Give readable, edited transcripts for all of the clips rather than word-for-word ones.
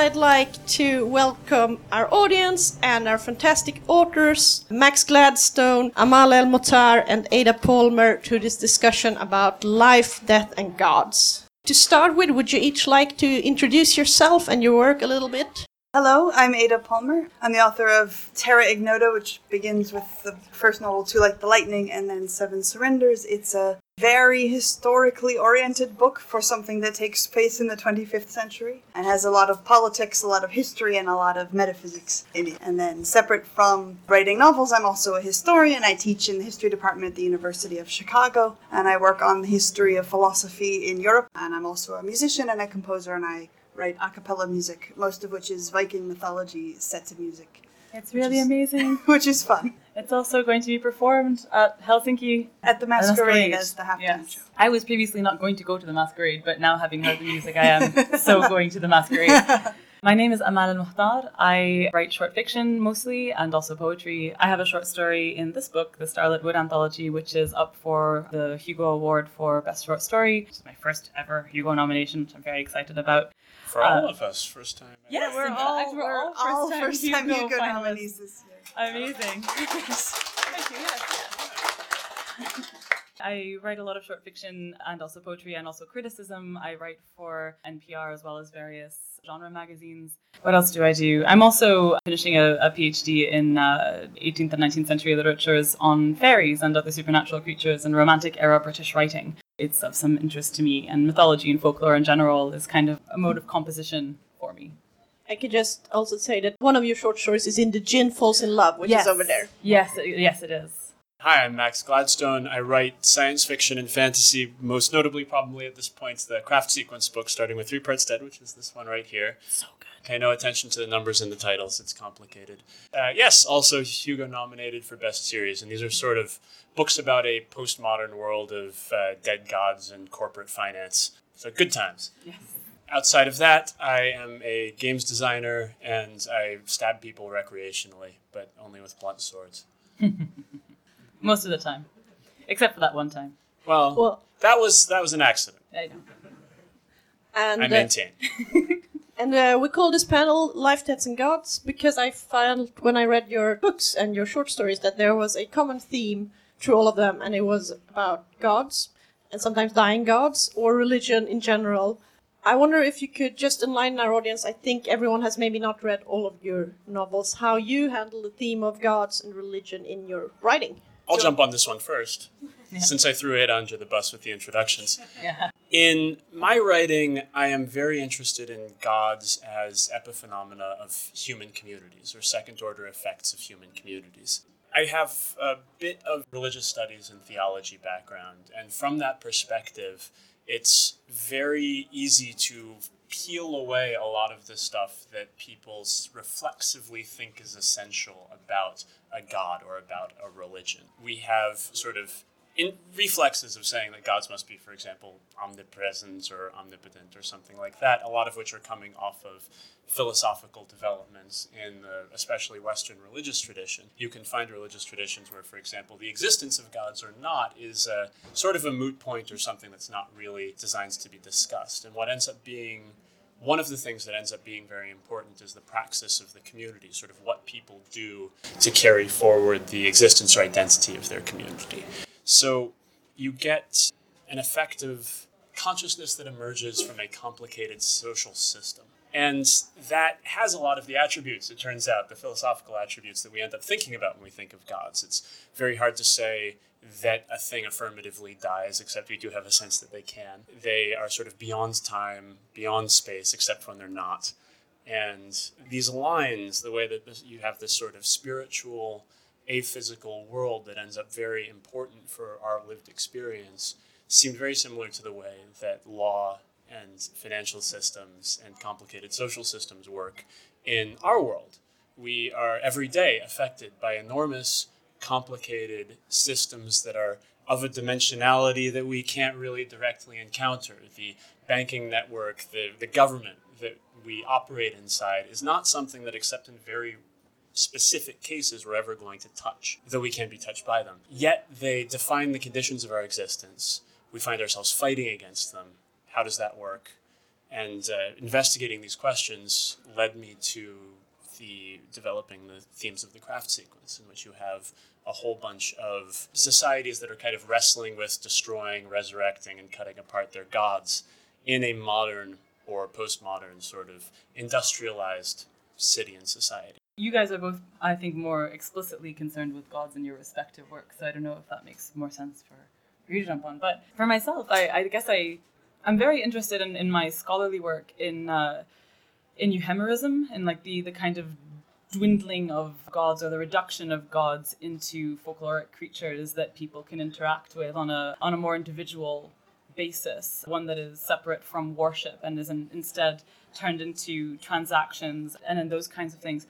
I'd like to welcome our audience and our fantastic authors, Max Gladstone, Amal El-Mohtar, and Ada Palmer, to this discussion about life, death, and gods. To start with, would you each like to introduce yourself and your work a little bit? Hello, I'm Ada Palmer. I'm the author of Terra Ignota, which begins with the first novel, Two Like the Lightning, and then Seven Surrenders. It's a very historically oriented book for something that takes place in the 25th century and has a lot of politics, a lot of history, and a lot of metaphysics in it. And then separate from writing novels, I'm also a historian. I teach in the history department at the University of Chicago, and I work on the history of philosophy in Europe. And I'm also a musician and a composer, and I write a cappella music, most of which is Viking mythology set to music. It's really amazing. Which is fun. It's also going to be performed at Helsinki. At the Masquerade as the halftime show. I was previously not going to go to the Masquerade, but now having heard the music, I am so going to the Masquerade. My name is Amal El-Mohtar. I write short fiction mostly and also poetry. I have a short story in this book, the Starlit Wood Anthology, which is up for the Hugo Award for Best Short Story, which is my first ever Hugo nomination, which I'm very excited about. For all of us, first time. Yes, we're all first-time Hugo nominees this year. Amazing. Thank you, yes. I write a lot of short fiction and also poetry and also criticism. I write for NPR as well as various genre magazines. What else do? I'm also finishing a PhD in 18th and 19th century literatures on fairies and other supernatural creatures and Romantic era British writing. It's of some interest to me, and mythology and folklore in general is kind of a mode of composition for me. I could just also say that one of your short stories is in The Djinn Falls in Love, which is over there. Yes, it is. Hi, I'm Max Gladstone. I write science fiction and fantasy, most notably probably at this point, the Craft Sequence book, starting with Three Parts Dead, which is this one right here. So good. Pay no attention to the numbers in the titles. It's complicated. Yes, also Hugo nominated for Best Series, and these are sort of books about a postmodern world of dead gods and corporate finance. So good times. Yes. Outside of that, I am a games designer, and I stab people recreationally, but only with blunt swords. Most of the time, except for that one time. Well, that was an accident. I know. And I maintain. And we call this panel Life, Death, and Gods because I found when I read your books and your short stories that there was a common theme through all of them, and it was about gods, and sometimes dying gods, or religion in general. I wonder if you could just enlighten our audience. I think everyone has maybe not read all of your novels. How you handle the theme of gods and religion in your writing? I'll jump on this one first, since I threw Ada under the bus with the introductions. Yeah. In my writing, I am very interested in gods as epiphenomena of human communities, or second-order effects of human communities. I have a bit of religious studies and theology background, and from that perspective, it's very easy to peel away a lot of the stuff that people reflexively think is essential about a god or about a religion. We have sort of reflexes of saying that gods must be, for example, omnipresent or omnipotent or something like that, a lot of which are coming off of philosophical developments in the especially Western religious tradition. You can find religious traditions where, for example, the existence of gods or not is a sort of a moot point or something that's not really designed to be discussed. And what ends up being one of the things that ends up being very important is the praxis of the community, sort of what people do to carry forward the existence or identity of their community. So you get an effect of consciousness that emerges from a complicated social system. And that has a lot of the attributes, it turns out, the philosophical attributes that we end up thinking about when we think of gods. It's very hard to say that a thing affirmatively dies, except we do have a sense that they can. They are sort of beyond time, beyond space, except when they're not. And these lines, the way that you have this sort of spiritual, aphysical world that ends up very important for our lived experience, seemed very similar to the way that law and financial systems and complicated social systems work in our world. We are every day affected by enormous, complicated systems that are of a dimensionality that we can't really directly encounter. The banking network, the government that we operate inside is not something that, except in very specific cases, we're ever going to touch, though we can be touched by them. Yet they define the conditions of our existence. We find ourselves fighting against them. How does that work? And investigating these questions led me to developing the themes of the Craft Sequence, in which you have a whole bunch of societies that are kind of wrestling with destroying, resurrecting, and cutting apart their gods in a modern or postmodern sort of industrialized city and society. You guys are both, I think, more explicitly concerned with gods in your respective work, so I don't know if that makes more sense for you to jump on. But for myself, I guess I'm very interested in my scholarly work in euhemerism, and like the kind of dwindling of gods or the reduction of gods into folkloric creatures that people can interact with on a more individual basis, one that is separate from worship and is instead turned into transactions and those kinds of things.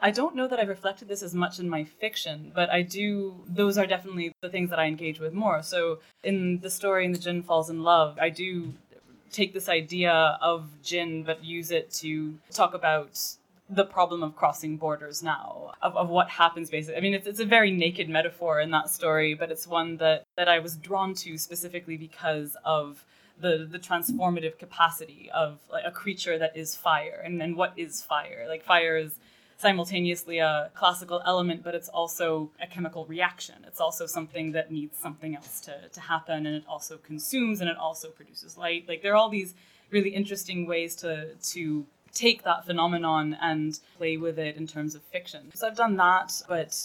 I don't know that I've reflected this as much in my fiction, but I do, those are definitely the things that I engage with more. So in the story in The Djinn Falls in Love, I do take this idea of djinn, but use it to talk about the problem of crossing borders now, of what happens basically. I mean, it's a very naked metaphor in that story, but it's one that I was drawn to specifically because of the transformative capacity of like a creature that is fire. And what is fire? Like, fire is simultaneously a classical element, but it's also a chemical reaction. It's also something that needs something else to happen, and it also consumes, and it also produces light. Like, there are all these really interesting ways to take that phenomenon and play with it in terms of fiction. So I've done that, but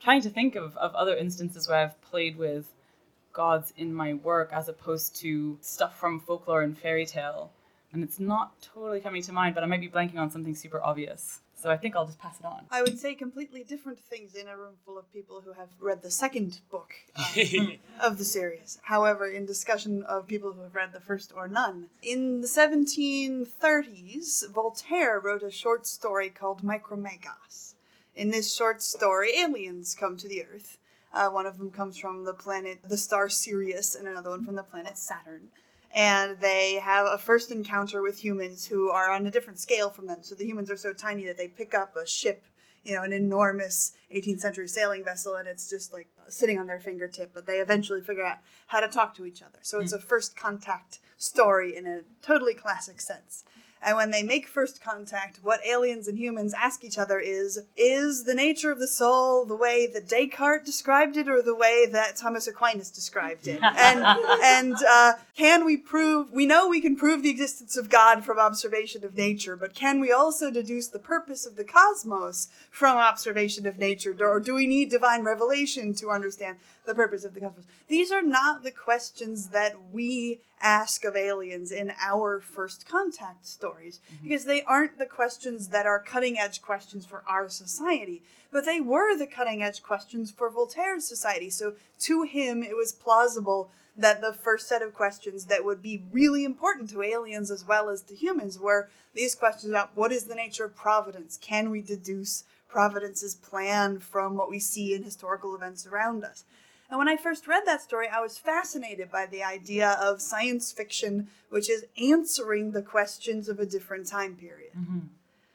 trying to think of other instances where I've played with gods in my work as opposed to stuff from folklore and fairy tale. And it's not totally coming to mind, but I might be blanking on something super obvious. So I think I'll just pass it on. I would say completely different things in a room full of people who have read the second book of the series. However, in discussion of people who have read the first or none, in the 1730s, Voltaire wrote a short story called Micromegas. In this short story, aliens come to the Earth. One of them comes from the star Sirius, and another one from the planet Saturn. And they have a first encounter with humans who are on a different scale from them. So the humans are so tiny that they pick up a ship, an enormous 18th century sailing vessel, and it's just like sitting on their fingertip. But they eventually figure out how to talk to each other. So it's a first contact story in a totally classic sense. And when they make first contact, what aliens and humans ask each other is the nature of the soul the way that Descartes described it or the way that Thomas Aquinas described it? And can we prove, we know we can prove the existence of God from observation of nature, but can we also deduce the purpose of the cosmos from observation of nature? Or do we need divine revelation to understand the purpose of the cosmos? These are not the questions that we ask of aliens in our first contact stories, because they aren't the questions that are cutting-edge questions for our society, but they were the cutting-edge questions for Voltaire's society. So to him, it was plausible that the first set of questions that would be really important to aliens as well as to humans were these questions about what is the nature of providence? Can we deduce providence's plan from what we see in historical events around us? And when I first read that story, I was fascinated by the idea of science fiction, which is answering the questions of a different time period. Mm-hmm.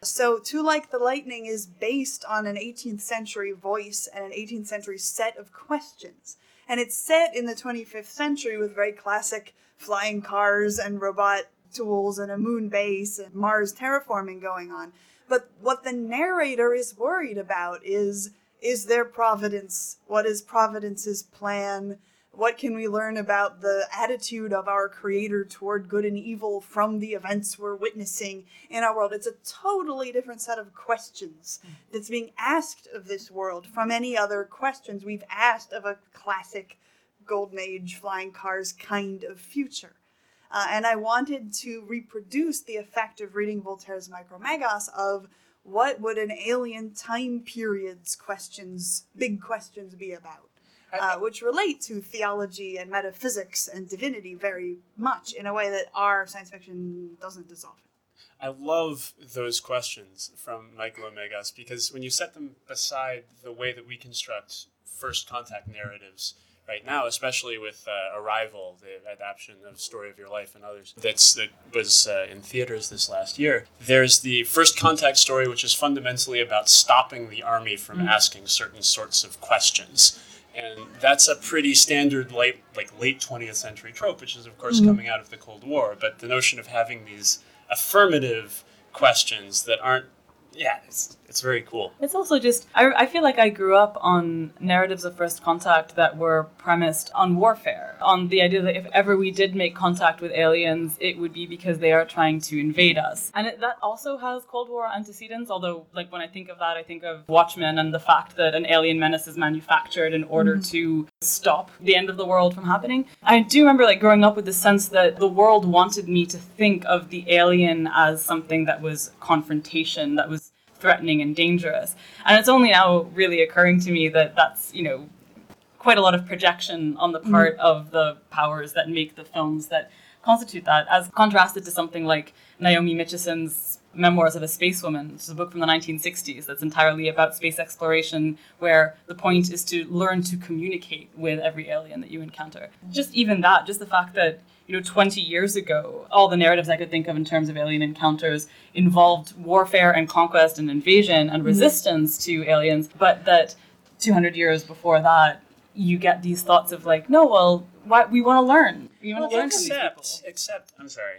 So Two Like the Lightning is based on an 18th century voice and an 18th century set of questions. And it's set in the 25th century with very classic flying cars and robot tools and a moon base and Mars terraforming going on. But what the narrator is worried about is there providence? What is providence's plan? What can we learn about the attitude of our creator toward good and evil from the events we're witnessing in our world? It's a totally different set of questions that's being asked of this world from any other questions we've asked of a classic golden age flying cars kind of future. And I wanted to reproduce the effect of reading Voltaire's Micromegas of what would an alien time period's questions, big questions, be about, which relate to theology and metaphysics and divinity very much in a way that our science fiction doesn't dissolve. I love those questions from Micromegas because when you set them beside the way that we construct first contact narratives right now, especially with Arrival, the adaptation of Story of Your Life and others that was in theaters this last year. There's the first contact story, which is fundamentally about stopping the army from asking certain sorts of questions And that's a pretty standard late 20th century trope, which is, of course, coming out of the Cold War. But the notion of having these affirmative questions that aren't, it's very cool. It's also just, I feel like I grew up on narratives of first contact that were premised on warfare, on the idea that if ever we did make contact with aliens, it would be because they are trying to invade us. And that also has Cold War antecedents, although like when I think of that, I think of Watchmen and the fact that an alien menace is manufactured in order to stop the end of the world from happening. I do remember like growing up with the sense that the world wanted me to think of the alien as something that was confrontation, that was threatening and dangerous. And it's only now really occurring to me that that's, you know, quite a lot of projection on the part of the powers that make the films that constitute that, as contrasted to something like Naomi Mitchison's Memoirs of a Spacewoman, which is a book from the 1960s that's entirely about space exploration, where the point is to learn to communicate with every alien that you encounter. Just even that, just the fact that, you know, 20 years ago, all the narratives I could think of in terms of alien encounters involved warfare and conquest and invasion and resistance to aliens, but that 200 years before that, you get these thoughts of like, no, well, we want to learn. We want to learn from these people.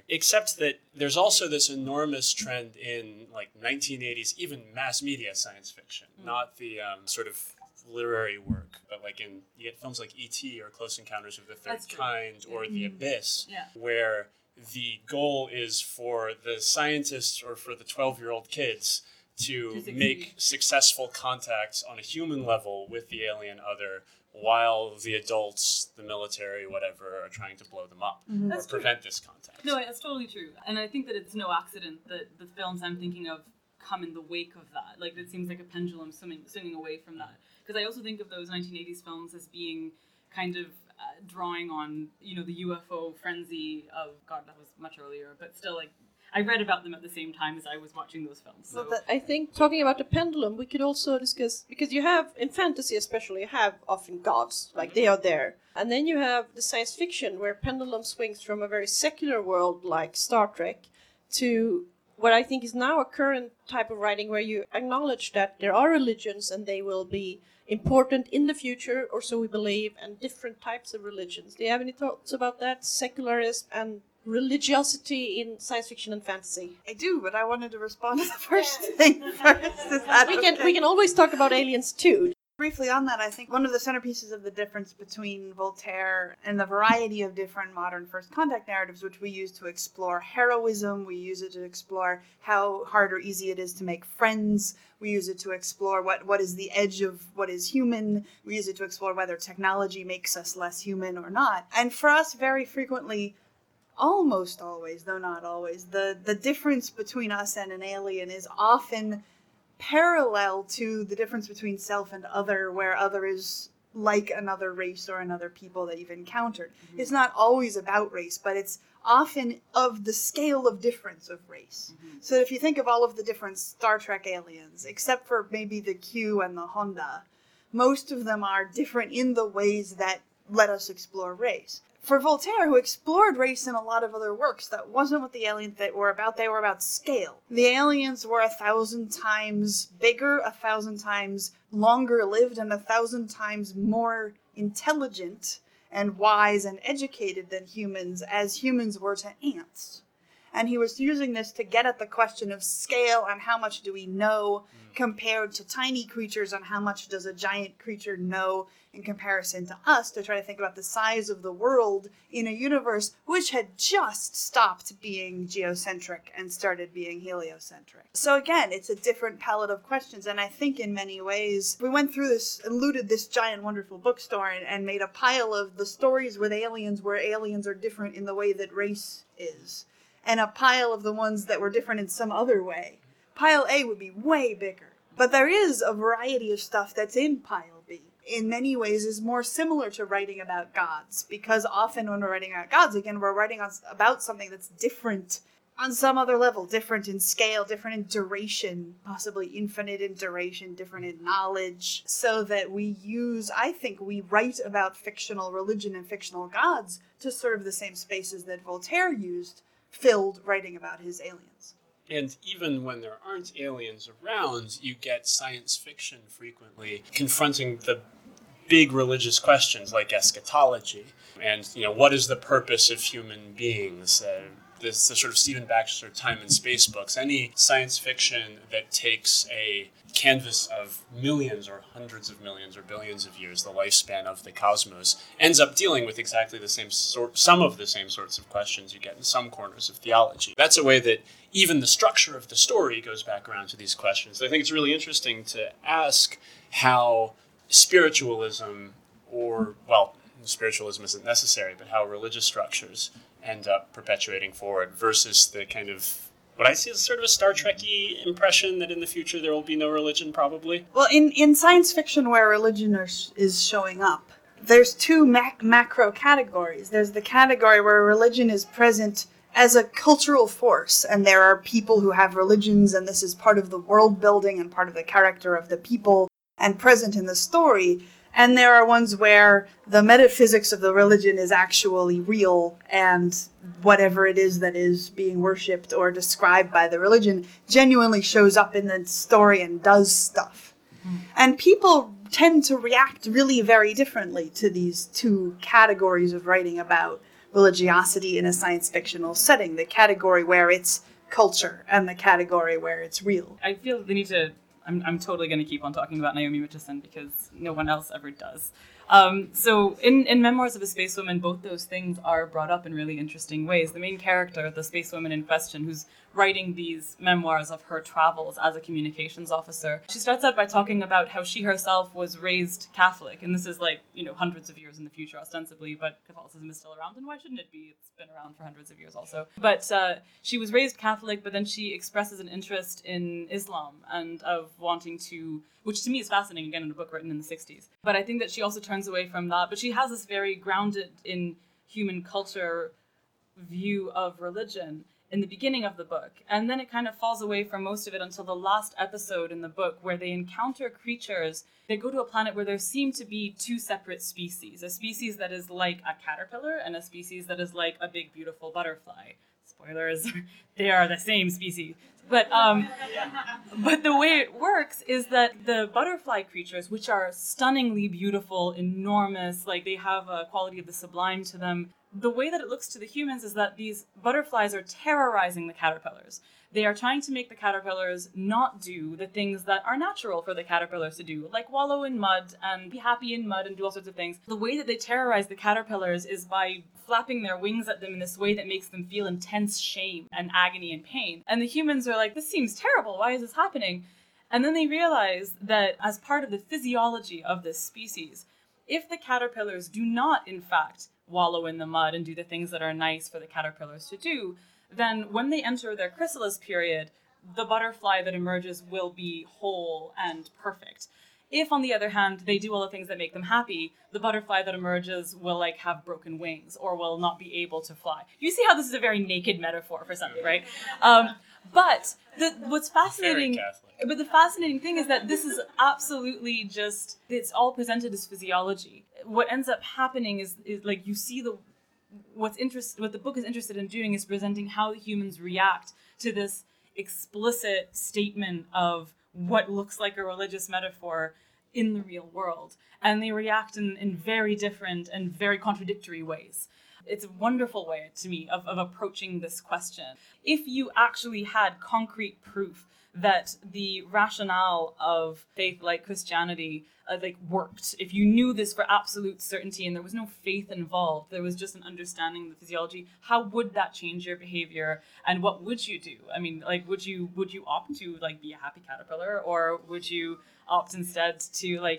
Except that there's also this enormous trend in like 1980s, even mass media science fiction, not the sort of literary work, but like in, you get films like E.T. or Close Encounters of the Third Kind or The Abyss, where the goal is for the scientists or for the 12-year-old kids to make successful contacts on a human level with the alien other, while the adults, the military, whatever, are trying to blow them up or prevent this contact. No, that's totally true. And I think that it's no accident that the films I'm thinking of come in the wake of that. Like, it seems like a pendulum swinging away from that. Because I also think of those 1980s films as being kind of drawing on, you know, the UFO frenzy of, God, that was much earlier, but still, like, I read about them at the same time as I was watching those films. So that, I think, talking about the pendulum, we could also discuss, because you have, in fantasy especially, you have often gods, like they are there. And then you have the science fiction, where pendulum swings from a very secular world, like Star Trek, to what I think is now a current type of writing, where you acknowledge that there are religions and they will be important in the future, or so we believe, and different types of religions. Do you have any thoughts about that, secularists and religiosity in science fiction and fantasy? I do, but I wanted to respond to the first thing first. Is that we can always talk about aliens too. Briefly on that, I think one of the centerpieces of the difference between Voltaire and the variety of different modern first contact narratives, which we use to explore heroism, we use it to explore how hard or easy it is to make friends, we use it to explore what is the edge of what is human, we use it to explore whether technology makes us less human or not. And for us, very frequently, almost always, though not always, the difference between us and an alien is often parallel to the difference between self and other, where other is like another race or another people that you've encountered. Mm-hmm. It's not always about race, but it's often of the scale of difference of race. Mm-hmm. So if you think of all of the different Star Trek aliens, except for maybe the Q and the Honda, most of them are different in the ways that let us explore race. For Voltaire, who explored race in a lot of other works, that wasn't what the aliens were about. They were about scale. The aliens were 1,000 times bigger, 1,000 times longer lived, and 1,000 times more intelligent and wise and educated than humans, as humans were to ants. And he was using this to get at the question of scale and how much do we know compared to tiny creatures, and how much does a giant creature know in comparison to us, to try to think about the size of the world in a universe which had just stopped being geocentric and started being heliocentric. So again, it's a different palette of questions, and I think in many ways, we went through this, looted this giant wonderful bookstore and made a pile of the stories with aliens where aliens are different in the way that race is, and a pile of the ones that were different in some other way. Pile A would be way bigger. But there is a variety of stuff that's in Pile B. In many ways is more similar to writing about gods, because often when we're writing about gods, again, we're writing about something that's different on some other level, different in scale, different in duration, possibly infinite in duration, different in knowledge, so that we use, I think we write about fictional religion and fictional gods to serve the same spaces that Voltaire used, filled writing about his aliens. And even when there aren't aliens around, you get science fiction frequently confronting the big religious questions like eschatology and, you know, what is the purpose of human beings? This the sort of Stephen Baxter time and space books, any science fiction that takes a canvas of millions or hundreds of millions or billions of years, the lifespan of the cosmos, ends up dealing with exactly the same sort, some of the same sorts of questions you get in some corners of theology. That's a way that even the structure of the story goes back around to these questions. I think it's really interesting to ask how spiritualism or, well, spiritualism isn't necessary, but how religious structures end up perpetuating forward versus the kind of what I see as sort of a Star Trek-y impression that in the future there will be no religion, probably. Well, in science fiction where religion is showing up, there's two macro categories. There's the category where religion is present as a cultural force, and there are people who have religions, and this is part of the world building and part of the character of the people and present in the story. And there are ones where the metaphysics of the religion is actually real, and whatever it is that is being worshipped or described by the religion genuinely shows up in the story and does stuff. Mm-hmm. And people tend to react really very differently to these two categories of writing about religiosity in a science fictional setting, the category where it's culture and the category where it's real. I feel the need to... I'm totally going to keep on talking about Naomi Mitchison because no one else ever does. So in Memoirs of a Spacewoman, both those things are brought up in really interesting ways. The main character, the spacewoman in question, who's writing these memoirs of her travels as a communications officer, she starts out by talking about how she herself was raised Catholic. And this is like, you know, hundreds of years in the future, ostensibly, but Catholicism is still around. And why shouldn't it be? It's been around for hundreds of years also. But she was raised Catholic, but then she expresses an interest in Islam and of wanting to, which to me is fascinating, again, in a book written in the 60s. But I think that she also turns away from that. But she has this very grounded in human culture view of religion in the beginning of the book. And then it kind of falls away from most of it until the last episode in the book where they encounter creatures. They go to a planet where there seem to be two separate species, a species that is like a caterpillar and a species that is like a big, beautiful butterfly. Spoilers, they are the same species. But the way it works is that the butterfly creatures, which are stunningly beautiful, enormous, like they have a quality of the sublime to them, the way that it looks to the humans is that these butterflies are terrorizing the caterpillars. They are trying to make the caterpillars not do the things that are natural for the caterpillars to do, like wallow in mud and be happy in mud and do all sorts of things. The way that they terrorize the caterpillars is by flapping their wings at them in this way that makes them feel intense shame and agony and pain. And the humans are like, this seems terrible. Why is this happening? And then they realize that as part of the physiology of this species, if the caterpillars do not, in fact, wallow in the mud and do the things that are nice for the caterpillars to do, then when they enter their chrysalis period, the butterfly that emerges will be whole and perfect. If, on the other hand, they do all the things that make them happy, the butterfly that emerges will, like, have broken wings or will not be able to fly. You see how this is a very naked metaphor for something, right? But what's fascinating... But the fascinating thing is that this is absolutely just, it's all presented as physiology. What ends up happening is like you see what the book is interested in doing is presenting how the humans react to this explicit statement of what looks like a religious metaphor in the real world. And they react in very different and very contradictory ways. It's a wonderful way to me of approaching this question. If you actually had concrete proof that the rationale of faith like Christianity worked. If you knew this for absolute certainty and there was no faith involved, there was just an understanding of the physiology, how would that change your behavior and what would you do? I mean, would you opt to be a happy caterpillar, or would you opt instead to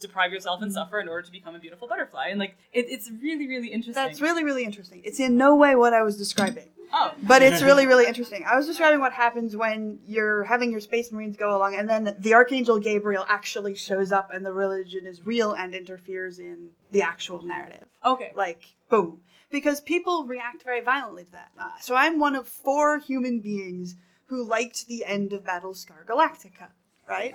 deprive yourself and suffer in order to become a beautiful butterfly? And it's really, really interesting. That's really, really interesting. It's in no way what I was describing. Oh. But it's really, really interesting. I was describing what happens when you're having your space marines go along and then the Archangel Gabriel actually shows up and the religion is real and interferes in the actual narrative. Okay. Boom. Because people react very violently to that. So I'm one of four human beings who liked the end of Battlestar Galactica, right?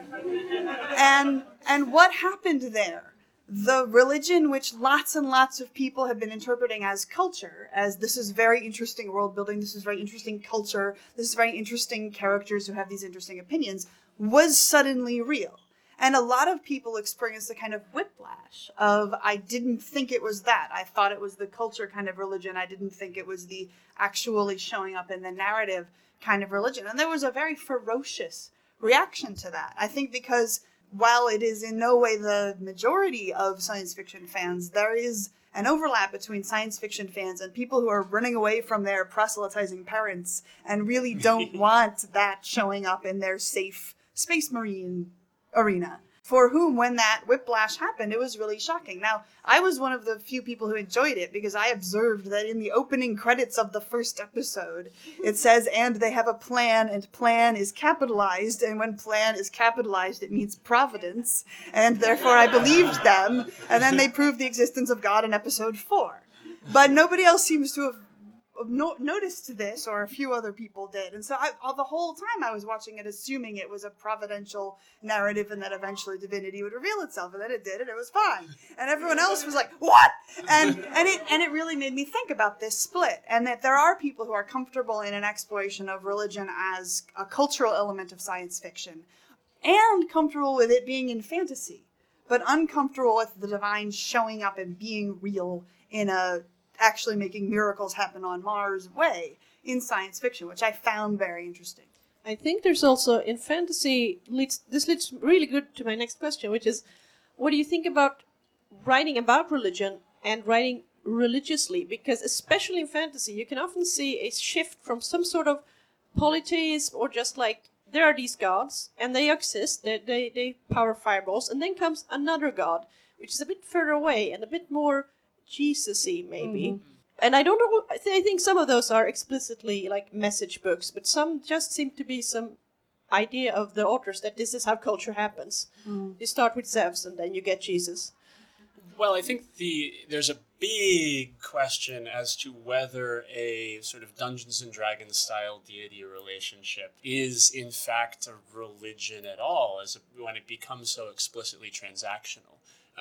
And what happened there? The religion, which lots and lots of people have been interpreting as culture, as this is very interesting world building, this is very interesting culture, this is very interesting characters who have these interesting opinions, was suddenly real. And a lot of people experience the kind of whiplash of, I didn't think it was that. I thought it was the culture kind of religion. I didn't think it was the actually showing up in the narrative kind of religion. And there was a very ferocious reaction to that. I think because while it is in no way the majority of science fiction fans, there is an overlap between science fiction fans and people who are running away from their proselytizing parents and really don't want that showing up in their safe space marine arena, for whom, when that whiplash happened, it was really shocking. Now, I was one of the few people who enjoyed it because I observed that in the opening credits of the first episode, it says, and they have a plan, and plan is capitalized, and when plan is capitalized, it means providence, and therefore I believed them, and then they proved the existence of God in episode 4. But nobody else seems to have noticed this, or a few other people did. And so the whole time I was watching it, assuming it was a providential narrative and that eventually divinity would reveal itself, and then it did, and it was fine. And everyone else was like, what? And it really made me think about this split, and that there are people who are comfortable in an exploration of religion as a cultural element of science fiction, and comfortable with it being in fantasy, but uncomfortable with the divine showing up and being real in a actually making miracles happen on Mars way in science fiction, which I found very interesting. I think there's also, in fantasy, this leads really good to my next question, which is, what do you think about writing about religion and writing religiously? Because especially in fantasy, you can often see a shift from some sort of polytheism, or just like, there are these gods, and they exist, they power fireballs, and then comes another god, which is a bit further away and a bit more Jesus-y, maybe. Mm-hmm. And I don't know, I think some of those are explicitly like message books, but some just seem to be some idea of the authors that this is how culture happens. Mm. You start with Zeus and then you get Jesus. Well, I think there's a big question as to whether a sort of Dungeons and Dragons style deity relationship is in fact a religion at all, when it becomes so explicitly transactional.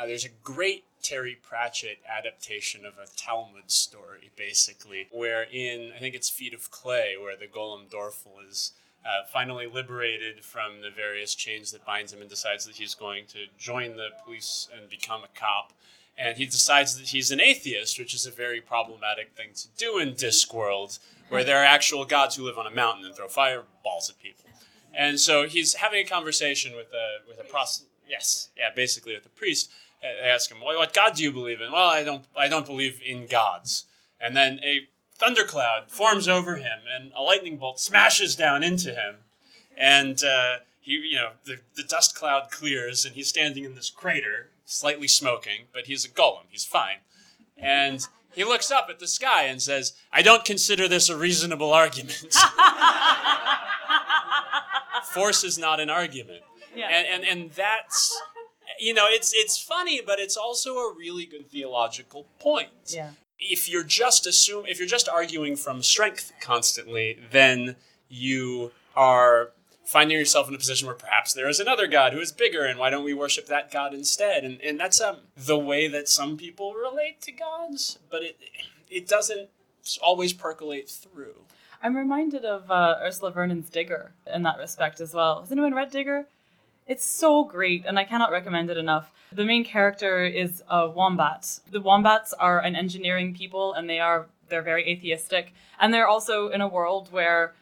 There's a great Terry Pratchett adaptation of a Talmud story, basically, where in, I think it's Feet of Clay, where the golem Dorful is finally liberated from the various chains that binds him and decides that he's going to join the police and become a cop. And he decides that he's an atheist, which is a very problematic thing to do in Discworld, where there are actual gods who live on a mountain and throw fireballs at people. And so he's having a conversation with a priest. They ask him, well, what god do you believe in? Well, I don't believe in gods. And then a thundercloud forms over him, and a lightning bolt smashes down into him. And the dust cloud clears, and he's standing in this crater, slightly smoking, but he's a golem. He's fine. And he looks up at the sky and says, I don't consider this a reasonable argument. Force is not an argument. Yeah. And that's... it's funny, but it's also a really good theological point. Yeah. If you're just arguing from strength constantly, then you are finding yourself in a position where perhaps there is another god who is bigger, and why don't we worship that god instead? And that's the way that some people relate to gods, but it doesn't always percolate through. I'm reminded of Ursula Vernon's Digger in that respect as well. Has anyone read Digger? It's so great, and I cannot recommend it enough. The main character is a wombat. The wombats are an engineering people, and they're very atheistic. And they're also in a world where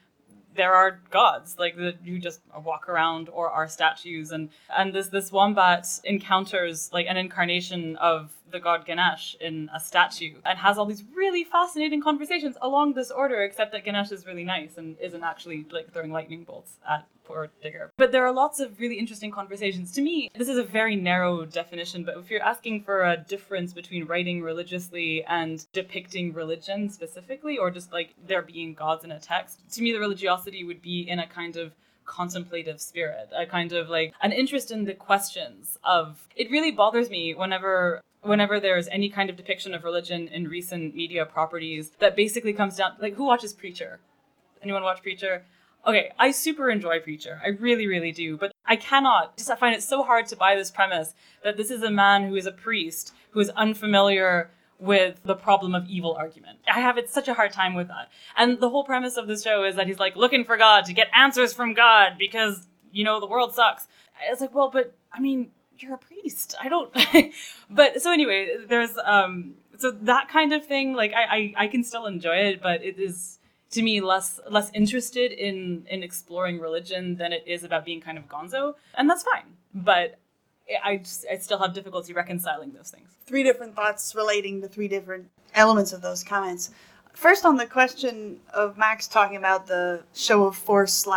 there are gods, like who just walk around or are statues. And this wombat encounters like an incarnation of the god Ganesh in a statue and has all these really fascinating conversations along this order, except that Ganesh is really nice and isn't actually like throwing lightning bolts at poor Digger. But there are lots of really interesting conversations. To me, this is a very narrow definition, but if you're asking for a difference between writing religiously and depicting religion specifically, or just like there being gods in a text, to me the religiosity would be in a kind of contemplative spirit, a kind of like an interest in the questions of... It really bothers me whenever there's any kind of depiction of religion in recent media properties that basically comes down, like, who watches Preacher? Anyone watch Preacher? Okay, I super enjoy Preacher. I really, really do. But I cannot. I find it so hard to buy this premise that this is a man who is a priest who is unfamiliar with the problem of evil argument. I have such a hard time with that. And the whole premise of this show is that he's like looking for God to get answers from God because, the world sucks. It's like, well, but I mean, you're a priest. I don't, but so anyway, there's, so that kind of thing, like I can still enjoy it, but it is to me less interested in exploring religion than it is about being kind of gonzo. And that's fine. But I still have difficulty reconciling those things. Three different thoughts relating to three different elements of those comments. First, on the question of Max talking about the show of force /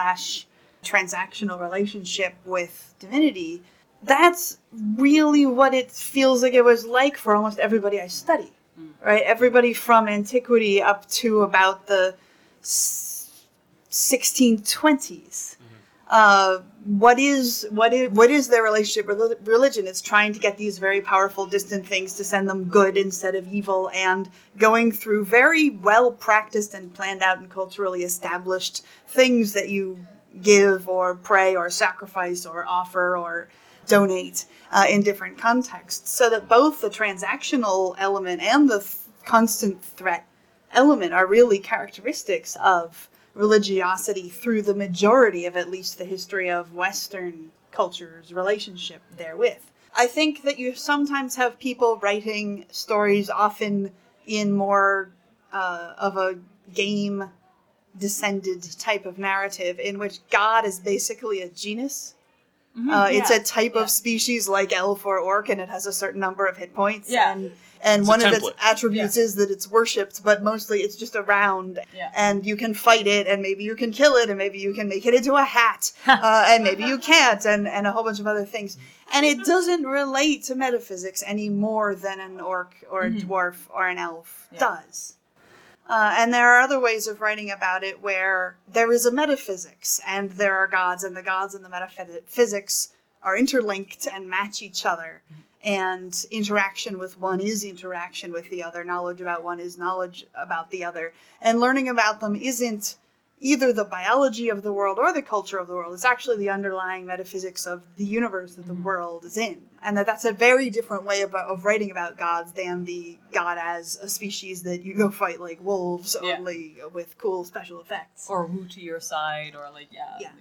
transactional relationship with divinity, that's really what it feels like it was like for almost everybody I study, right? Everybody from antiquity up to about the 1620s. What is their relationship with religion? It's trying to get these very powerful distant things to send them good instead of evil, and going through very well practiced and planned out and culturally established things that you give or pray or sacrifice or offer or donate in different contexts, so that both the transactional element and the constant threat element are really characteristics of religiosity through the majority of at least the history of Western culture's relationship therewith. I think that you sometimes have people writing stories often in more of a game-descended type of narrative in which God is basically a genus. It's a type of species like elf or orc, and it has a certain number of hit points. Yeah. And one of its attributes is that it's worshipped, but mostly it's just around, and you can fight it, and maybe you can kill it, and maybe you can make it into a hat, and maybe you can't, and a whole bunch of other things. And it doesn't relate to metaphysics any more than an orc or a dwarf or an elf does. And there are other ways of writing about it where there is a metaphysics, and there are gods, and the gods and the metaphysics are interlinked and match each other. And interaction with one is interaction with the other. Knowledge about one is knowledge about the other. And learning about them isn't either the biology of the world or the culture of the world. It's actually the underlying metaphysics of the universe that the world is in. And that's a very different way of writing about gods than the god as a species that you go fight like wolves only with cool special effects. Or woo to your side or like,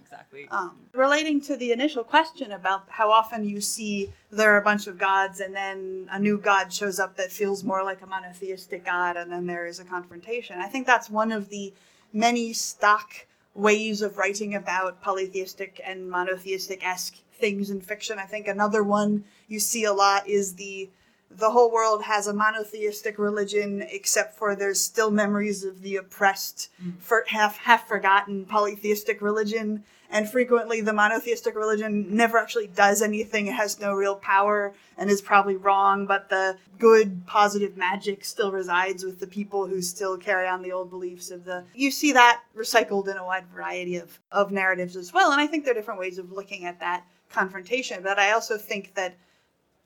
exactly. Relating to the initial question about how often you see there are a bunch of gods and then a new god shows up that feels more like a monotheistic god and then there is a confrontation. I think that's one of the many stock ways of writing about polytheistic and monotheistic-esque things in fiction. I think another one you see a lot is the whole world has a monotheistic religion, except for there's still memories of the oppressed, half-forgotten polytheistic religion. And frequently the monotheistic religion never actually does anything. It has no real power and is probably wrong, but the good, positive magic still resides with the people who still carry on the old beliefs of the... You see that recycled in a wide variety of narratives as well. And I think there are different ways of looking at that confrontation. But I also think that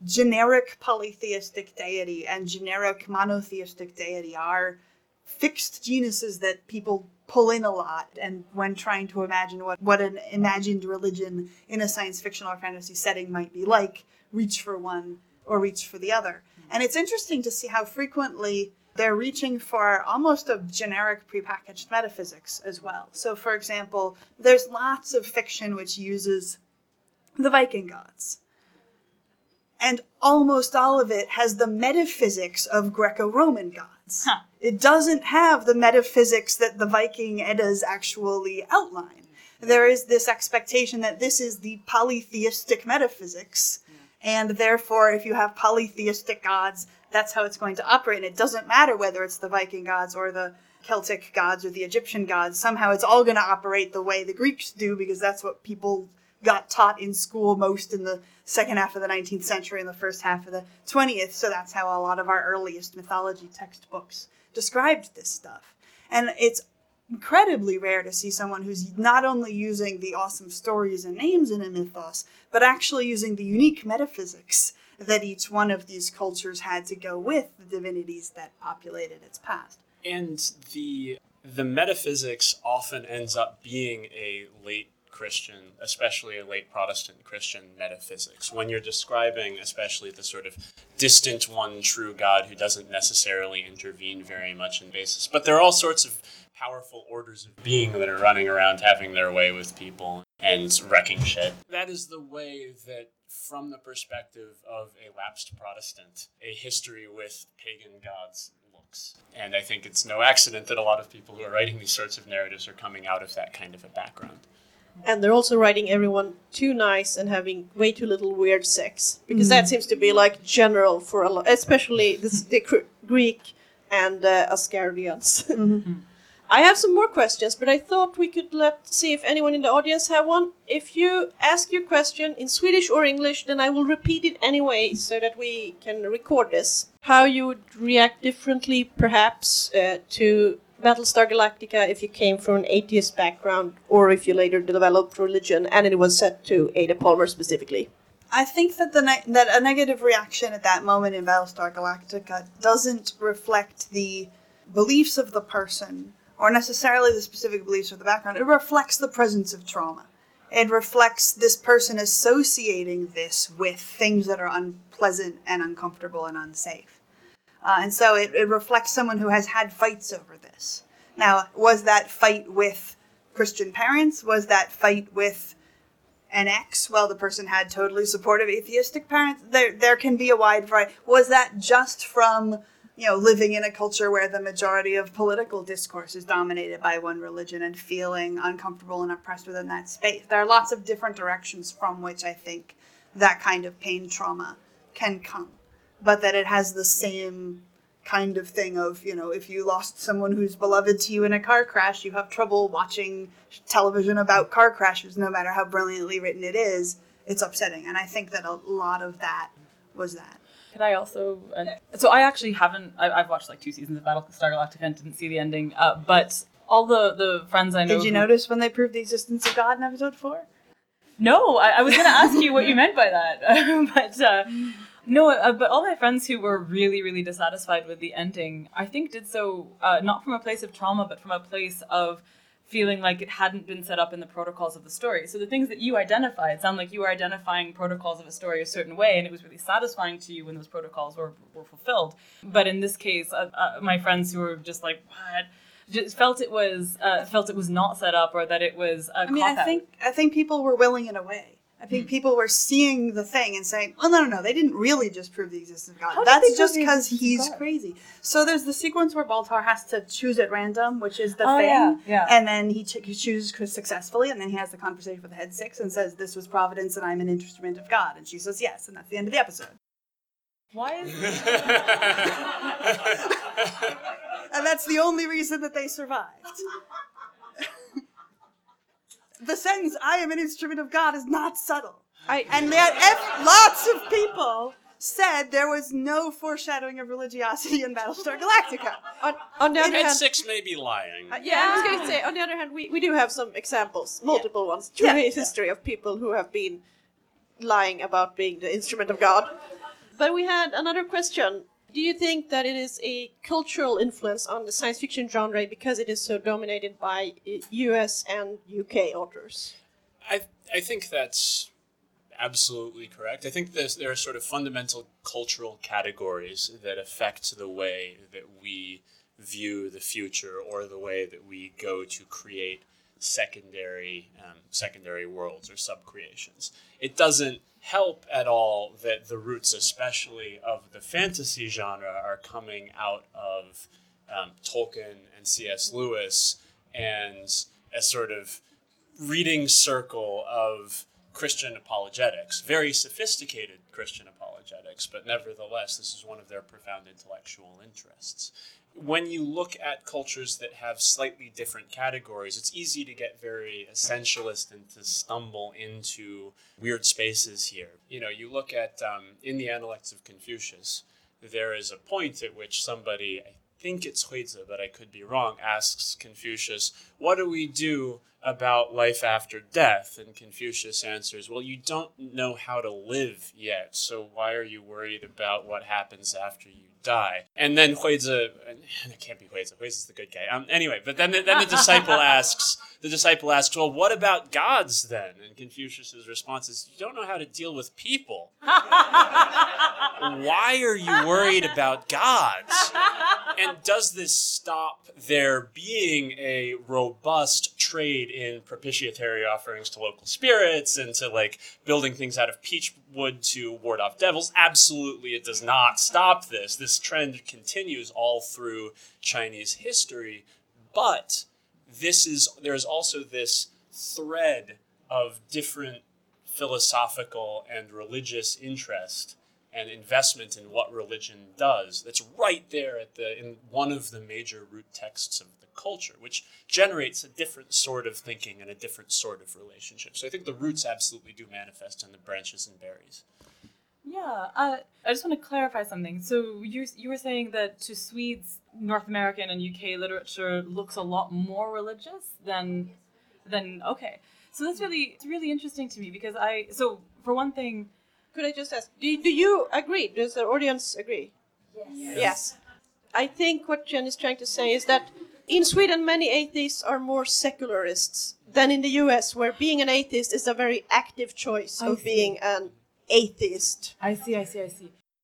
generic polytheistic deity and generic monotheistic deity are fixed genuses that people pull in a lot, and when trying to imagine what an imagined religion in a science fiction or fantasy setting might be like, reach for one or reach for the other. And it's interesting to see how frequently they're reaching for almost a generic prepackaged metaphysics as well. So, for example, there's lots of fiction which uses the Viking gods. And almost all of it has the metaphysics of Greco-Roman gods. It doesn't have the metaphysics that the Viking Eddas actually outline. There is this expectation that this is the polytheistic metaphysics, and therefore if you have polytheistic gods, that's how it's going to operate. And it doesn't matter whether it's the Viking gods or the Celtic gods or the Egyptian gods. Somehow it's all going to operate the way the Greeks do, because that's what people got taught in school most in the second half of the 19th century and the first half of the 20th. So that's how a lot of our earliest mythology textbooks described this stuff. And it's incredibly rare to see someone who's not only using the awesome stories and names in a mythos, but actually using the unique metaphysics that each one of these cultures had to go with the divinities that populated its past. And the metaphysics often ends up being a late Christian, especially a late Protestant Christian metaphysics, when you're describing especially the sort of distant one true God who doesn't necessarily intervene very much in basis. But there are all sorts of powerful orders of being that are running around having their way with people and wrecking shit. That is the way that from the perspective of a lapsed Protestant, a history with pagan gods looks. And I think it's no accident that a lot of people who are writing these sorts of narratives are coming out of that kind of a background. And they're also writing everyone too nice and having way too little weird sex, because that seems to be like general for a lot, especially the Greek and Asgardians. Mm-hmm. I have some more questions, but I thought we could see if anyone in the audience have one. If you ask your question in Swedish or English, then I will repeat it anyway so that we can record this. How you would react differently, perhaps, to Battlestar Galactica if you came from an atheist background, or if you later developed religion and it was set to Ada Palmer specifically. I think that that a negative reaction at that moment in Battlestar Galactica doesn't reflect the beliefs of the person, or necessarily the specific beliefs of the background. It reflects the presence of trauma. It reflects this person associating this with things that are unpleasant and uncomfortable and unsafe. And so it reflects someone who has had fights over this. Now, was that fight with Christian parents? Was that fight with an ex? Well, the person had totally supportive atheistic parents. There can be a wide variety. Was that just from, you know, living in a culture where the majority of political discourse is dominated by one religion and feeling uncomfortable and oppressed within that space? There are lots of different directions from which I think that kind of pain trauma can come. But that it has the same kind of thing of, you know, if you lost someone who's beloved to you in a car crash, you have trouble watching television about car crashes, no matter how brilliantly written it is. It's upsetting. And I think that a lot of that was that. Could I also... so I actually haven't... I've watched like 2 seasons of Battlestar Galactica and didn't see the ending. But all the friends I know... Did you notice when they proved the existence of God in episode 4? No, I was going to ask you what you meant by that. But all my friends who were really, really dissatisfied with the ending, I think did so not from a place of trauma, but from a place of feeling like it hadn't been set up in the protocols of the story. So the things that you identify, it sounded like you were identifying protocols of a story a certain way, and it was really satisfying to you when those protocols were fulfilled. But in this case, my friends who were just like, what? Just felt it was not set up, or that it was a cop-out. I think people were willing it away. I think people were seeing the thing and saying, "Oh no, they didn't really just prove the existence of God. That's just because he's crazy." So there's the sequence where Baltar has to choose at random, which is the thing, yeah. And then he chooses successfully, and then he has the conversation with the head six and says, "This was providence, and I'm an instrument of God." And she says, "Yes," and that's the end of the episode. Why is and that's the only reason that they survived. The sentence, "I am an instrument of God," is not subtle. Lots of people said there was no foreshadowing of religiosity in Battlestar Galactica. On the other hand, six may be lying. I was going to say, on the other hand, we do have some examples, multiple ones, through history of people who have been lying about being the instrument of God. But we had another question. Do you think that it is a cultural influence on the science fiction genre because it is so dominated by US and UK authors? I think that's absolutely correct. I think there are sort of fundamental cultural categories that affect the way that we view the future or the way that we go to create secondary worlds or subcreations. It doesn't help at all that the roots, especially of the fantasy genre, are coming out of Tolkien and C.S. Lewis and a sort of reading circle of Christian apologetics, very sophisticated Christian apologetics, but nevertheless, this is one of their profound intellectual interests. When you look at cultures that have slightly different categories, it's easy to get very essentialist and to stumble into weird spaces here. You know, you look at, in the Analects of Confucius, there is a point at which somebody, I think it's Huizi, but I could be wrong, asks Confucius, "What do we do about life after death?" And Confucius answers, "Well, you don't know how to live yet, so why are you worried about what happens after you die?" And then Huizi, it can't be Huizi, Huizi's the good guy. Anyway, but then the disciple asks, "Well, what about gods then?" And Confucius's response is, "You don't know how to deal with people. Why are you worried about gods?" And does this stop there being a robust trade in propitiatory offerings to local spirits and to, like, building things out of peach wood to ward off devils? Absolutely, it does not stop this. This trend continues all through Chinese history. But there's also this thread of different philosophical and religious interest and investment in what religion does. That's right there in one of the major root texts of the culture, which generates a different sort of thinking and a different sort of relationship. So I think the roots absolutely do manifest in the branches and berries. Yeah, I just want to clarify something. So you were saying that to Swedes, North American and UK literature looks a lot more religious than okay. So that's really interesting to me because for one thing. Could I just ask, do you agree? Does the audience agree? Yes. I think what Jen is trying to say is that in Sweden, many atheists are more secularists than in the US, where being an atheist is a very active choice of being an atheist. I see.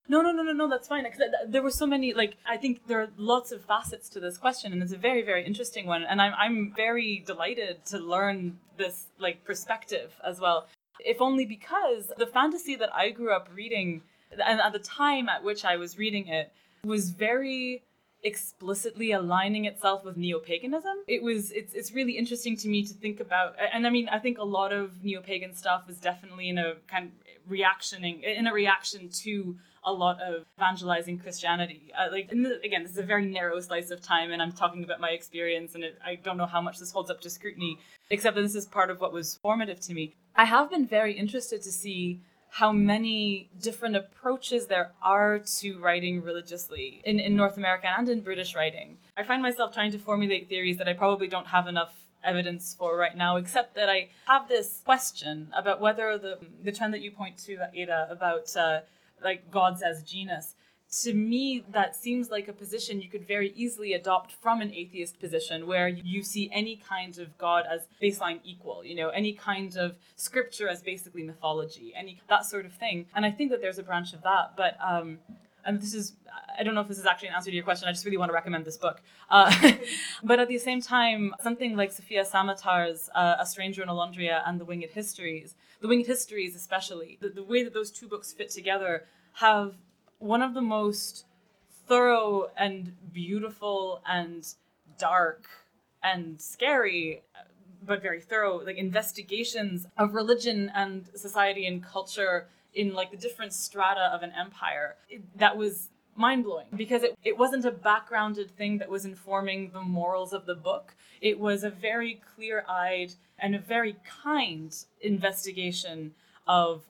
No, that's fine. Because there were so many, I think there are lots of facets to this question, and it's a very, very interesting one. And I'm very delighted to learn this, perspective as well. If only because the fantasy that I grew up reading, and at the time at which I was reading it, was very explicitly aligning itself with neo-paganism. It's really interesting to me to think about, and I think a lot of neo-pagan stuff is definitely in a kind of reaction to a lot of evangelizing Christianity. Again, this is a very narrow slice of time, and I'm talking about my experience, and I don't know how much this holds up to scrutiny, except that this is part of what was formative to me. I have been very interested to see how many different approaches there are to writing religiously in North America and in British writing. I find myself trying to formulate theories that I probably don't have enough evidence for right now, except that I have this question about whether the trend that you point to, Ada, about gods as genus. To me, that seems like a position you could very easily adopt from an atheist position, where you see any kind of god as baseline equal, any kind of scripture as basically mythology, that sort of thing. And I think that there's a branch of that, but and this is, I don't know if this is actually an answer to your question. I just really want to recommend this book. But at the same time, something like Sophia Samatar's A Stranger in Alondria and The Winged Histories especially, the way that those two books fit together have one of the most thorough and beautiful and dark and scary, but very thorough, investigations of religion and society and culture in the different strata of an empire. That was mind-blowing because it wasn't a backgrounded thing that was informing the morals of the book. It was a very clear-eyed and a very kind investigation of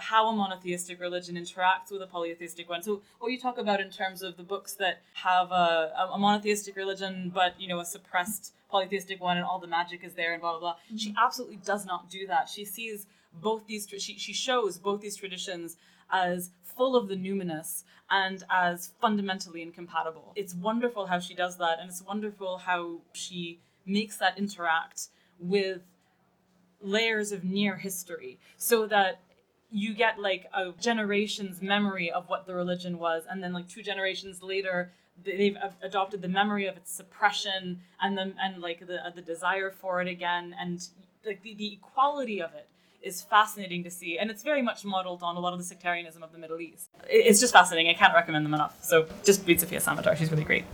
how a monotheistic religion interacts with a polytheistic one. So what you talk about in terms of the books that have a monotheistic religion, but, a suppressed polytheistic one and all the magic is there and blah, blah, blah. Mm-hmm. She absolutely does not do that. She sees both these, she shows both these traditions as full of the numinous and as fundamentally incompatible. It's wonderful how she does that. And it's wonderful how she makes that interact with layers of near history so that you get a generation's memory of what the religion was, and then two generations later they've adopted the memory of its suppression and the desire for it again, and the equality of it is fascinating to see, and it's very much modeled on a lot of the sectarianism of the Middle East. It's just fascinating. I can't recommend them enough, so just read Sophia Samatar. She's really great.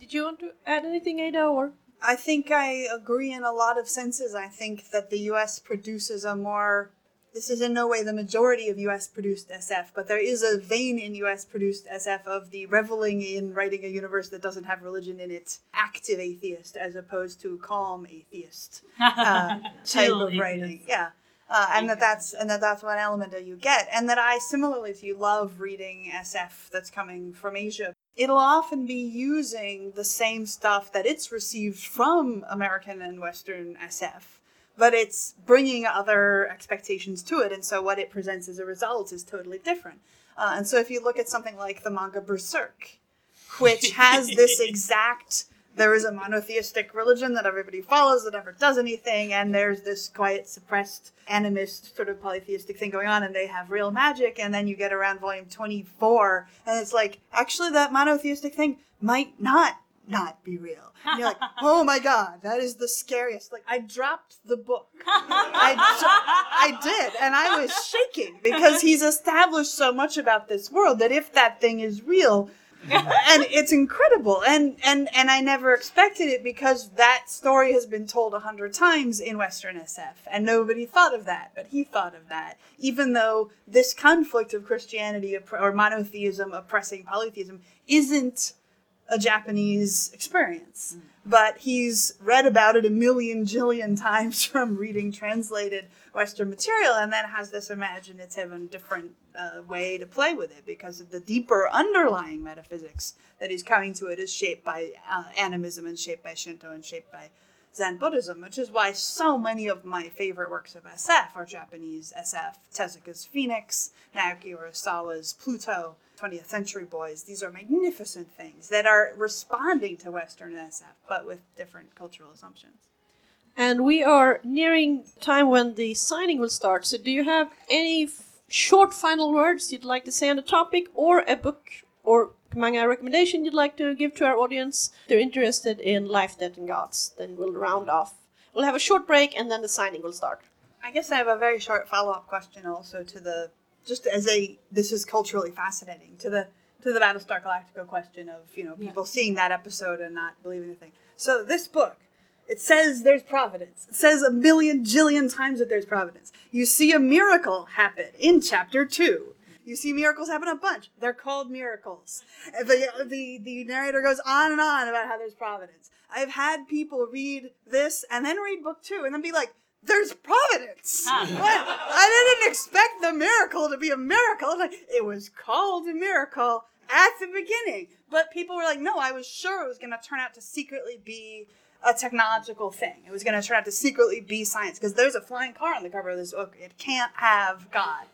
Did you want to add anything, Ada, or? I think I agree in a lot of senses. I think that the U.S. produces this is in no way the majority of U.S. produced SF, but there is a vein in U.S. produced SF of the reveling in writing a universe that doesn't have religion in it, active atheist as opposed to calm atheist type of writing. Yeah. And that's one element that you get. And that I, similarly to you, love reading SF that's coming from Asia. It'll often be using the same stuff that it's received from American and Western SF, but it's bringing other expectations to it. And so what it presents as a result is totally different. And so if you look at something like the manga Berserk, which has this exact there is a monotheistic religion that everybody follows that never does anything, and there's this quiet, suppressed, animist sort of polytheistic thing going on, and they have real magic, and then you get around volume 24, and it's like, actually, that monotheistic thing might not be real. And you're like, oh my God, that is the scariest. Like, I dropped the book. I did, and I was shaking, because he's established so much about this world that if that thing is real... and it's incredible, and I never expected it, because that story has been told 100 times in Western SF, and nobody thought of that, but he thought of that, even though this conflict of Christianity or monotheism oppressing polytheism isn't a Japanese experience, but he's read about it a million jillion times from reading translated Western material, and then has this imaginative and different way to play with it, because of the deeper underlying metaphysics that he's coming to it is shaped by animism, and shaped by Shinto, and shaped by Zen Buddhism, which is why so many of my favorite works of SF are Japanese SF. Tezuka's Phoenix, Naoki Urasawa's Pluto, 20th Century Boys. These are magnificent things that are responding to Western SF, but with different cultural assumptions. And we are nearing time when the signing will start. So do you have any short final words you'd like to say on the topic, or a book or manga recommendation you'd like to give to our audience? If they're interested in Life, Death, and Gods, then we'll round off. We'll have a short break, and then the signing will start. I guess I have a very short follow-up question also to the... just as a, this is culturally fascinating, to the Battlestar Galactica question of, people seeing that episode and not believing the thing. So this book, it says there's providence. It says a million jillion times that there's providence. You see a miracle happen in chapter 2. You see miracles happen a bunch. They're called miracles. The narrator goes on and on about how there's providence. I've had people read this and then read book 2 and then be like, there's providence. What? I didn't expect the miracle to be a miracle. It was called a miracle at the beginning. But people were like, no, I was sure it was going to turn out to secretly be a technological thing. It was going to turn out to secretly be science. Because there's a flying car on the cover of this book. It can't have God.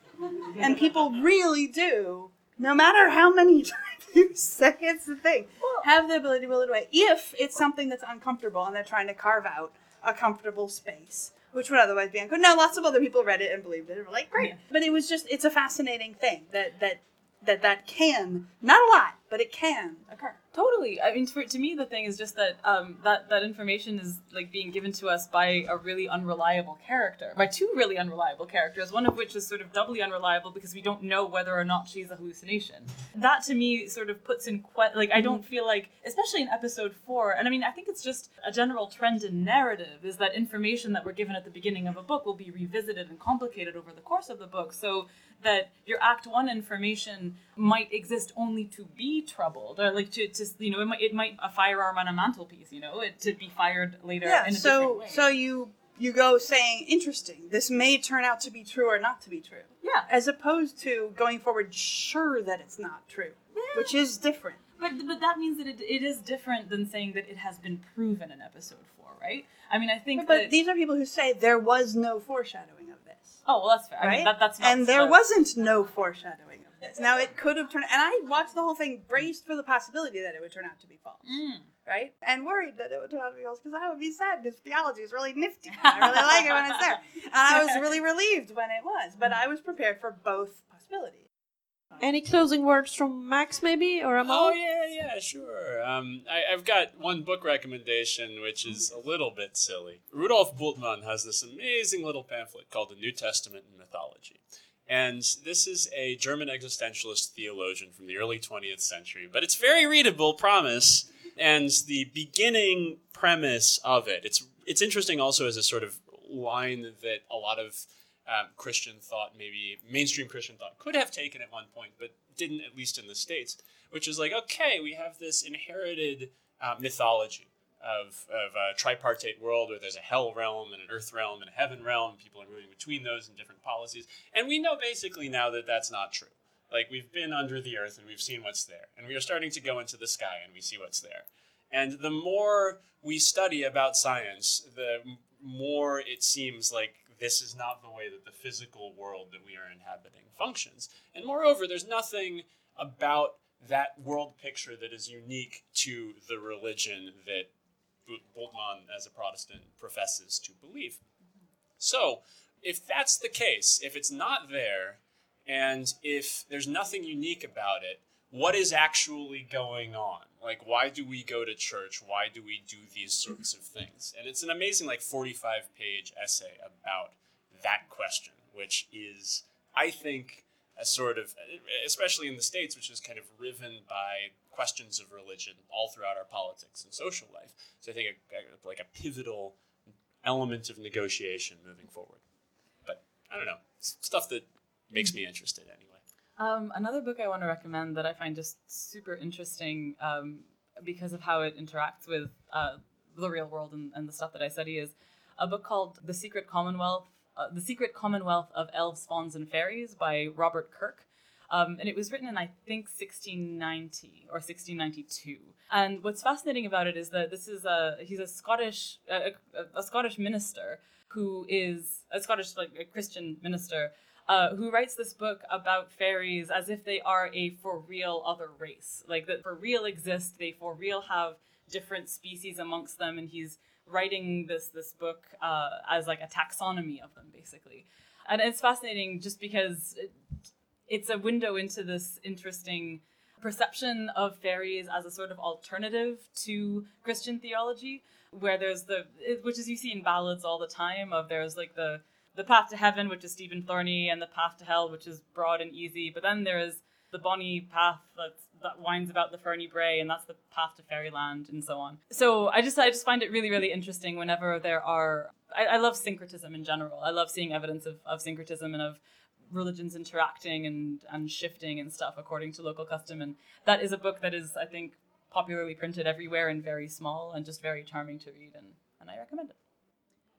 And people really do, no matter how many times you say it's the thing, have the ability to will it away. If it's something that's uncomfortable and they're trying to carve out a comfortable space, which would otherwise be uncomfortable. Now, lots of other people read it and believed it and were like, great. Yeah. But it was just, it's a fascinating thing that can, not a lot, but it can occur. Totally. I mean, to me, the thing is just that that information is like being given to us by a really unreliable character, by two really unreliable characters, one of which is sort of doubly unreliable because we don't know whether or not she's a hallucination. That to me sort of puts in I don't feel like, especially in episode 4, and I mean, I think it's just a general trend in narrative is that information that we're given at the beginning of a book will be revisited and complicated over the course of the book, so that your Act 1 information might exist only to be troubled, or like it might a firearm on a mantelpiece, it to be fired later in a different way. So you go saying, interesting, this may turn out to be true or not to be true. Yeah. As opposed to going forward, sure that it's not true, which is different. But that means that it is different than saying that it has been proven in episode 4, right? I mean, I think But these are people who say there was no foreshadowing of this. Oh, well, that's fair. Right? I mean, that's not... And there wasn't no foreshadowing of this. Now, it could have turned... And I watched the whole thing braced for the possibility that it would turn out to be false. Mm. Right? And worried that it would turn out to be false, because I would be sad. This theology is really nifty. I really like it when it's there. And I was really relieved when it was. But I was prepared for both possibilities. Any closing words from Max, maybe, or Amal? Oh, yeah, sure. I've got one book recommendation, which is a little bit silly. Rudolf Bultmann has this amazing little pamphlet called The New Testament and Mythology. And this is a German existentialist theologian from the early 20th century, but it's very readable, promise, and the beginning premise of it. It's interesting also as a sort of line that a lot of Christian thought, maybe mainstream Christian thought, could have taken at one point, but didn't, at least in the States, which is like, okay, we have this inherited mythology of a tripartite world where there's a hell realm and an earth realm and a heaven realm. People are moving between those in different policies. And we know basically now that that's not true. Like, we've been under the earth and we've seen what's there. And we are starting to go into the sky and we see what's there. And the more we study about science, the more it seems like this is not the way that the physical world that we are inhabiting functions. And moreover, there's nothing about that world picture that is unique to the religion that Bultmann, as a Protestant, professes to believe. So if that's the case, if it's not there, and if there's nothing unique about it, what is actually going on? Like, why do we go to church? Why do we do these sorts of things? And it's an amazing, like, 45-page essay about that question, which is, I think, a sort of, especially in the States, which is kind of riven by questions of religion all throughout our politics and social life. So I think a pivotal element of negotiation moving forward. But I don't know, stuff that makes me interested anyway. Another book I want to recommend that I find just super interesting because of how it interacts with the real world and the stuff that I study is a book called The Secret Commonwealth of Elves, Fauns, and Fairies by Robert Kirk. And it was written in, I think, 1690 or 1692. And what's fascinating about it is that this is a Christian minister, who writes this book about fairies as if they are a for real other race, like that for real exist, they for real have different species amongst them, and he's writing this book as like a taxonomy of them, basically. And it's fascinating just because it's a window into this interesting perception of fairies as a sort of alternative to Christian theology, where there's which is you see in ballads all the time, of there's like the path to heaven, which is steep and thorny, and the path to hell, which is broad and easy. But then there is the bonny path that winds about the ferny brae, and that's the path to fairyland, and so on. So I just find it really, really interesting whenever there are... I love syncretism in general. I love seeing evidence of syncretism and of religions interacting and shifting and stuff according to local custom. And that is a book that is, I think, popularly printed everywhere and very small and just very charming to read, and I recommend it.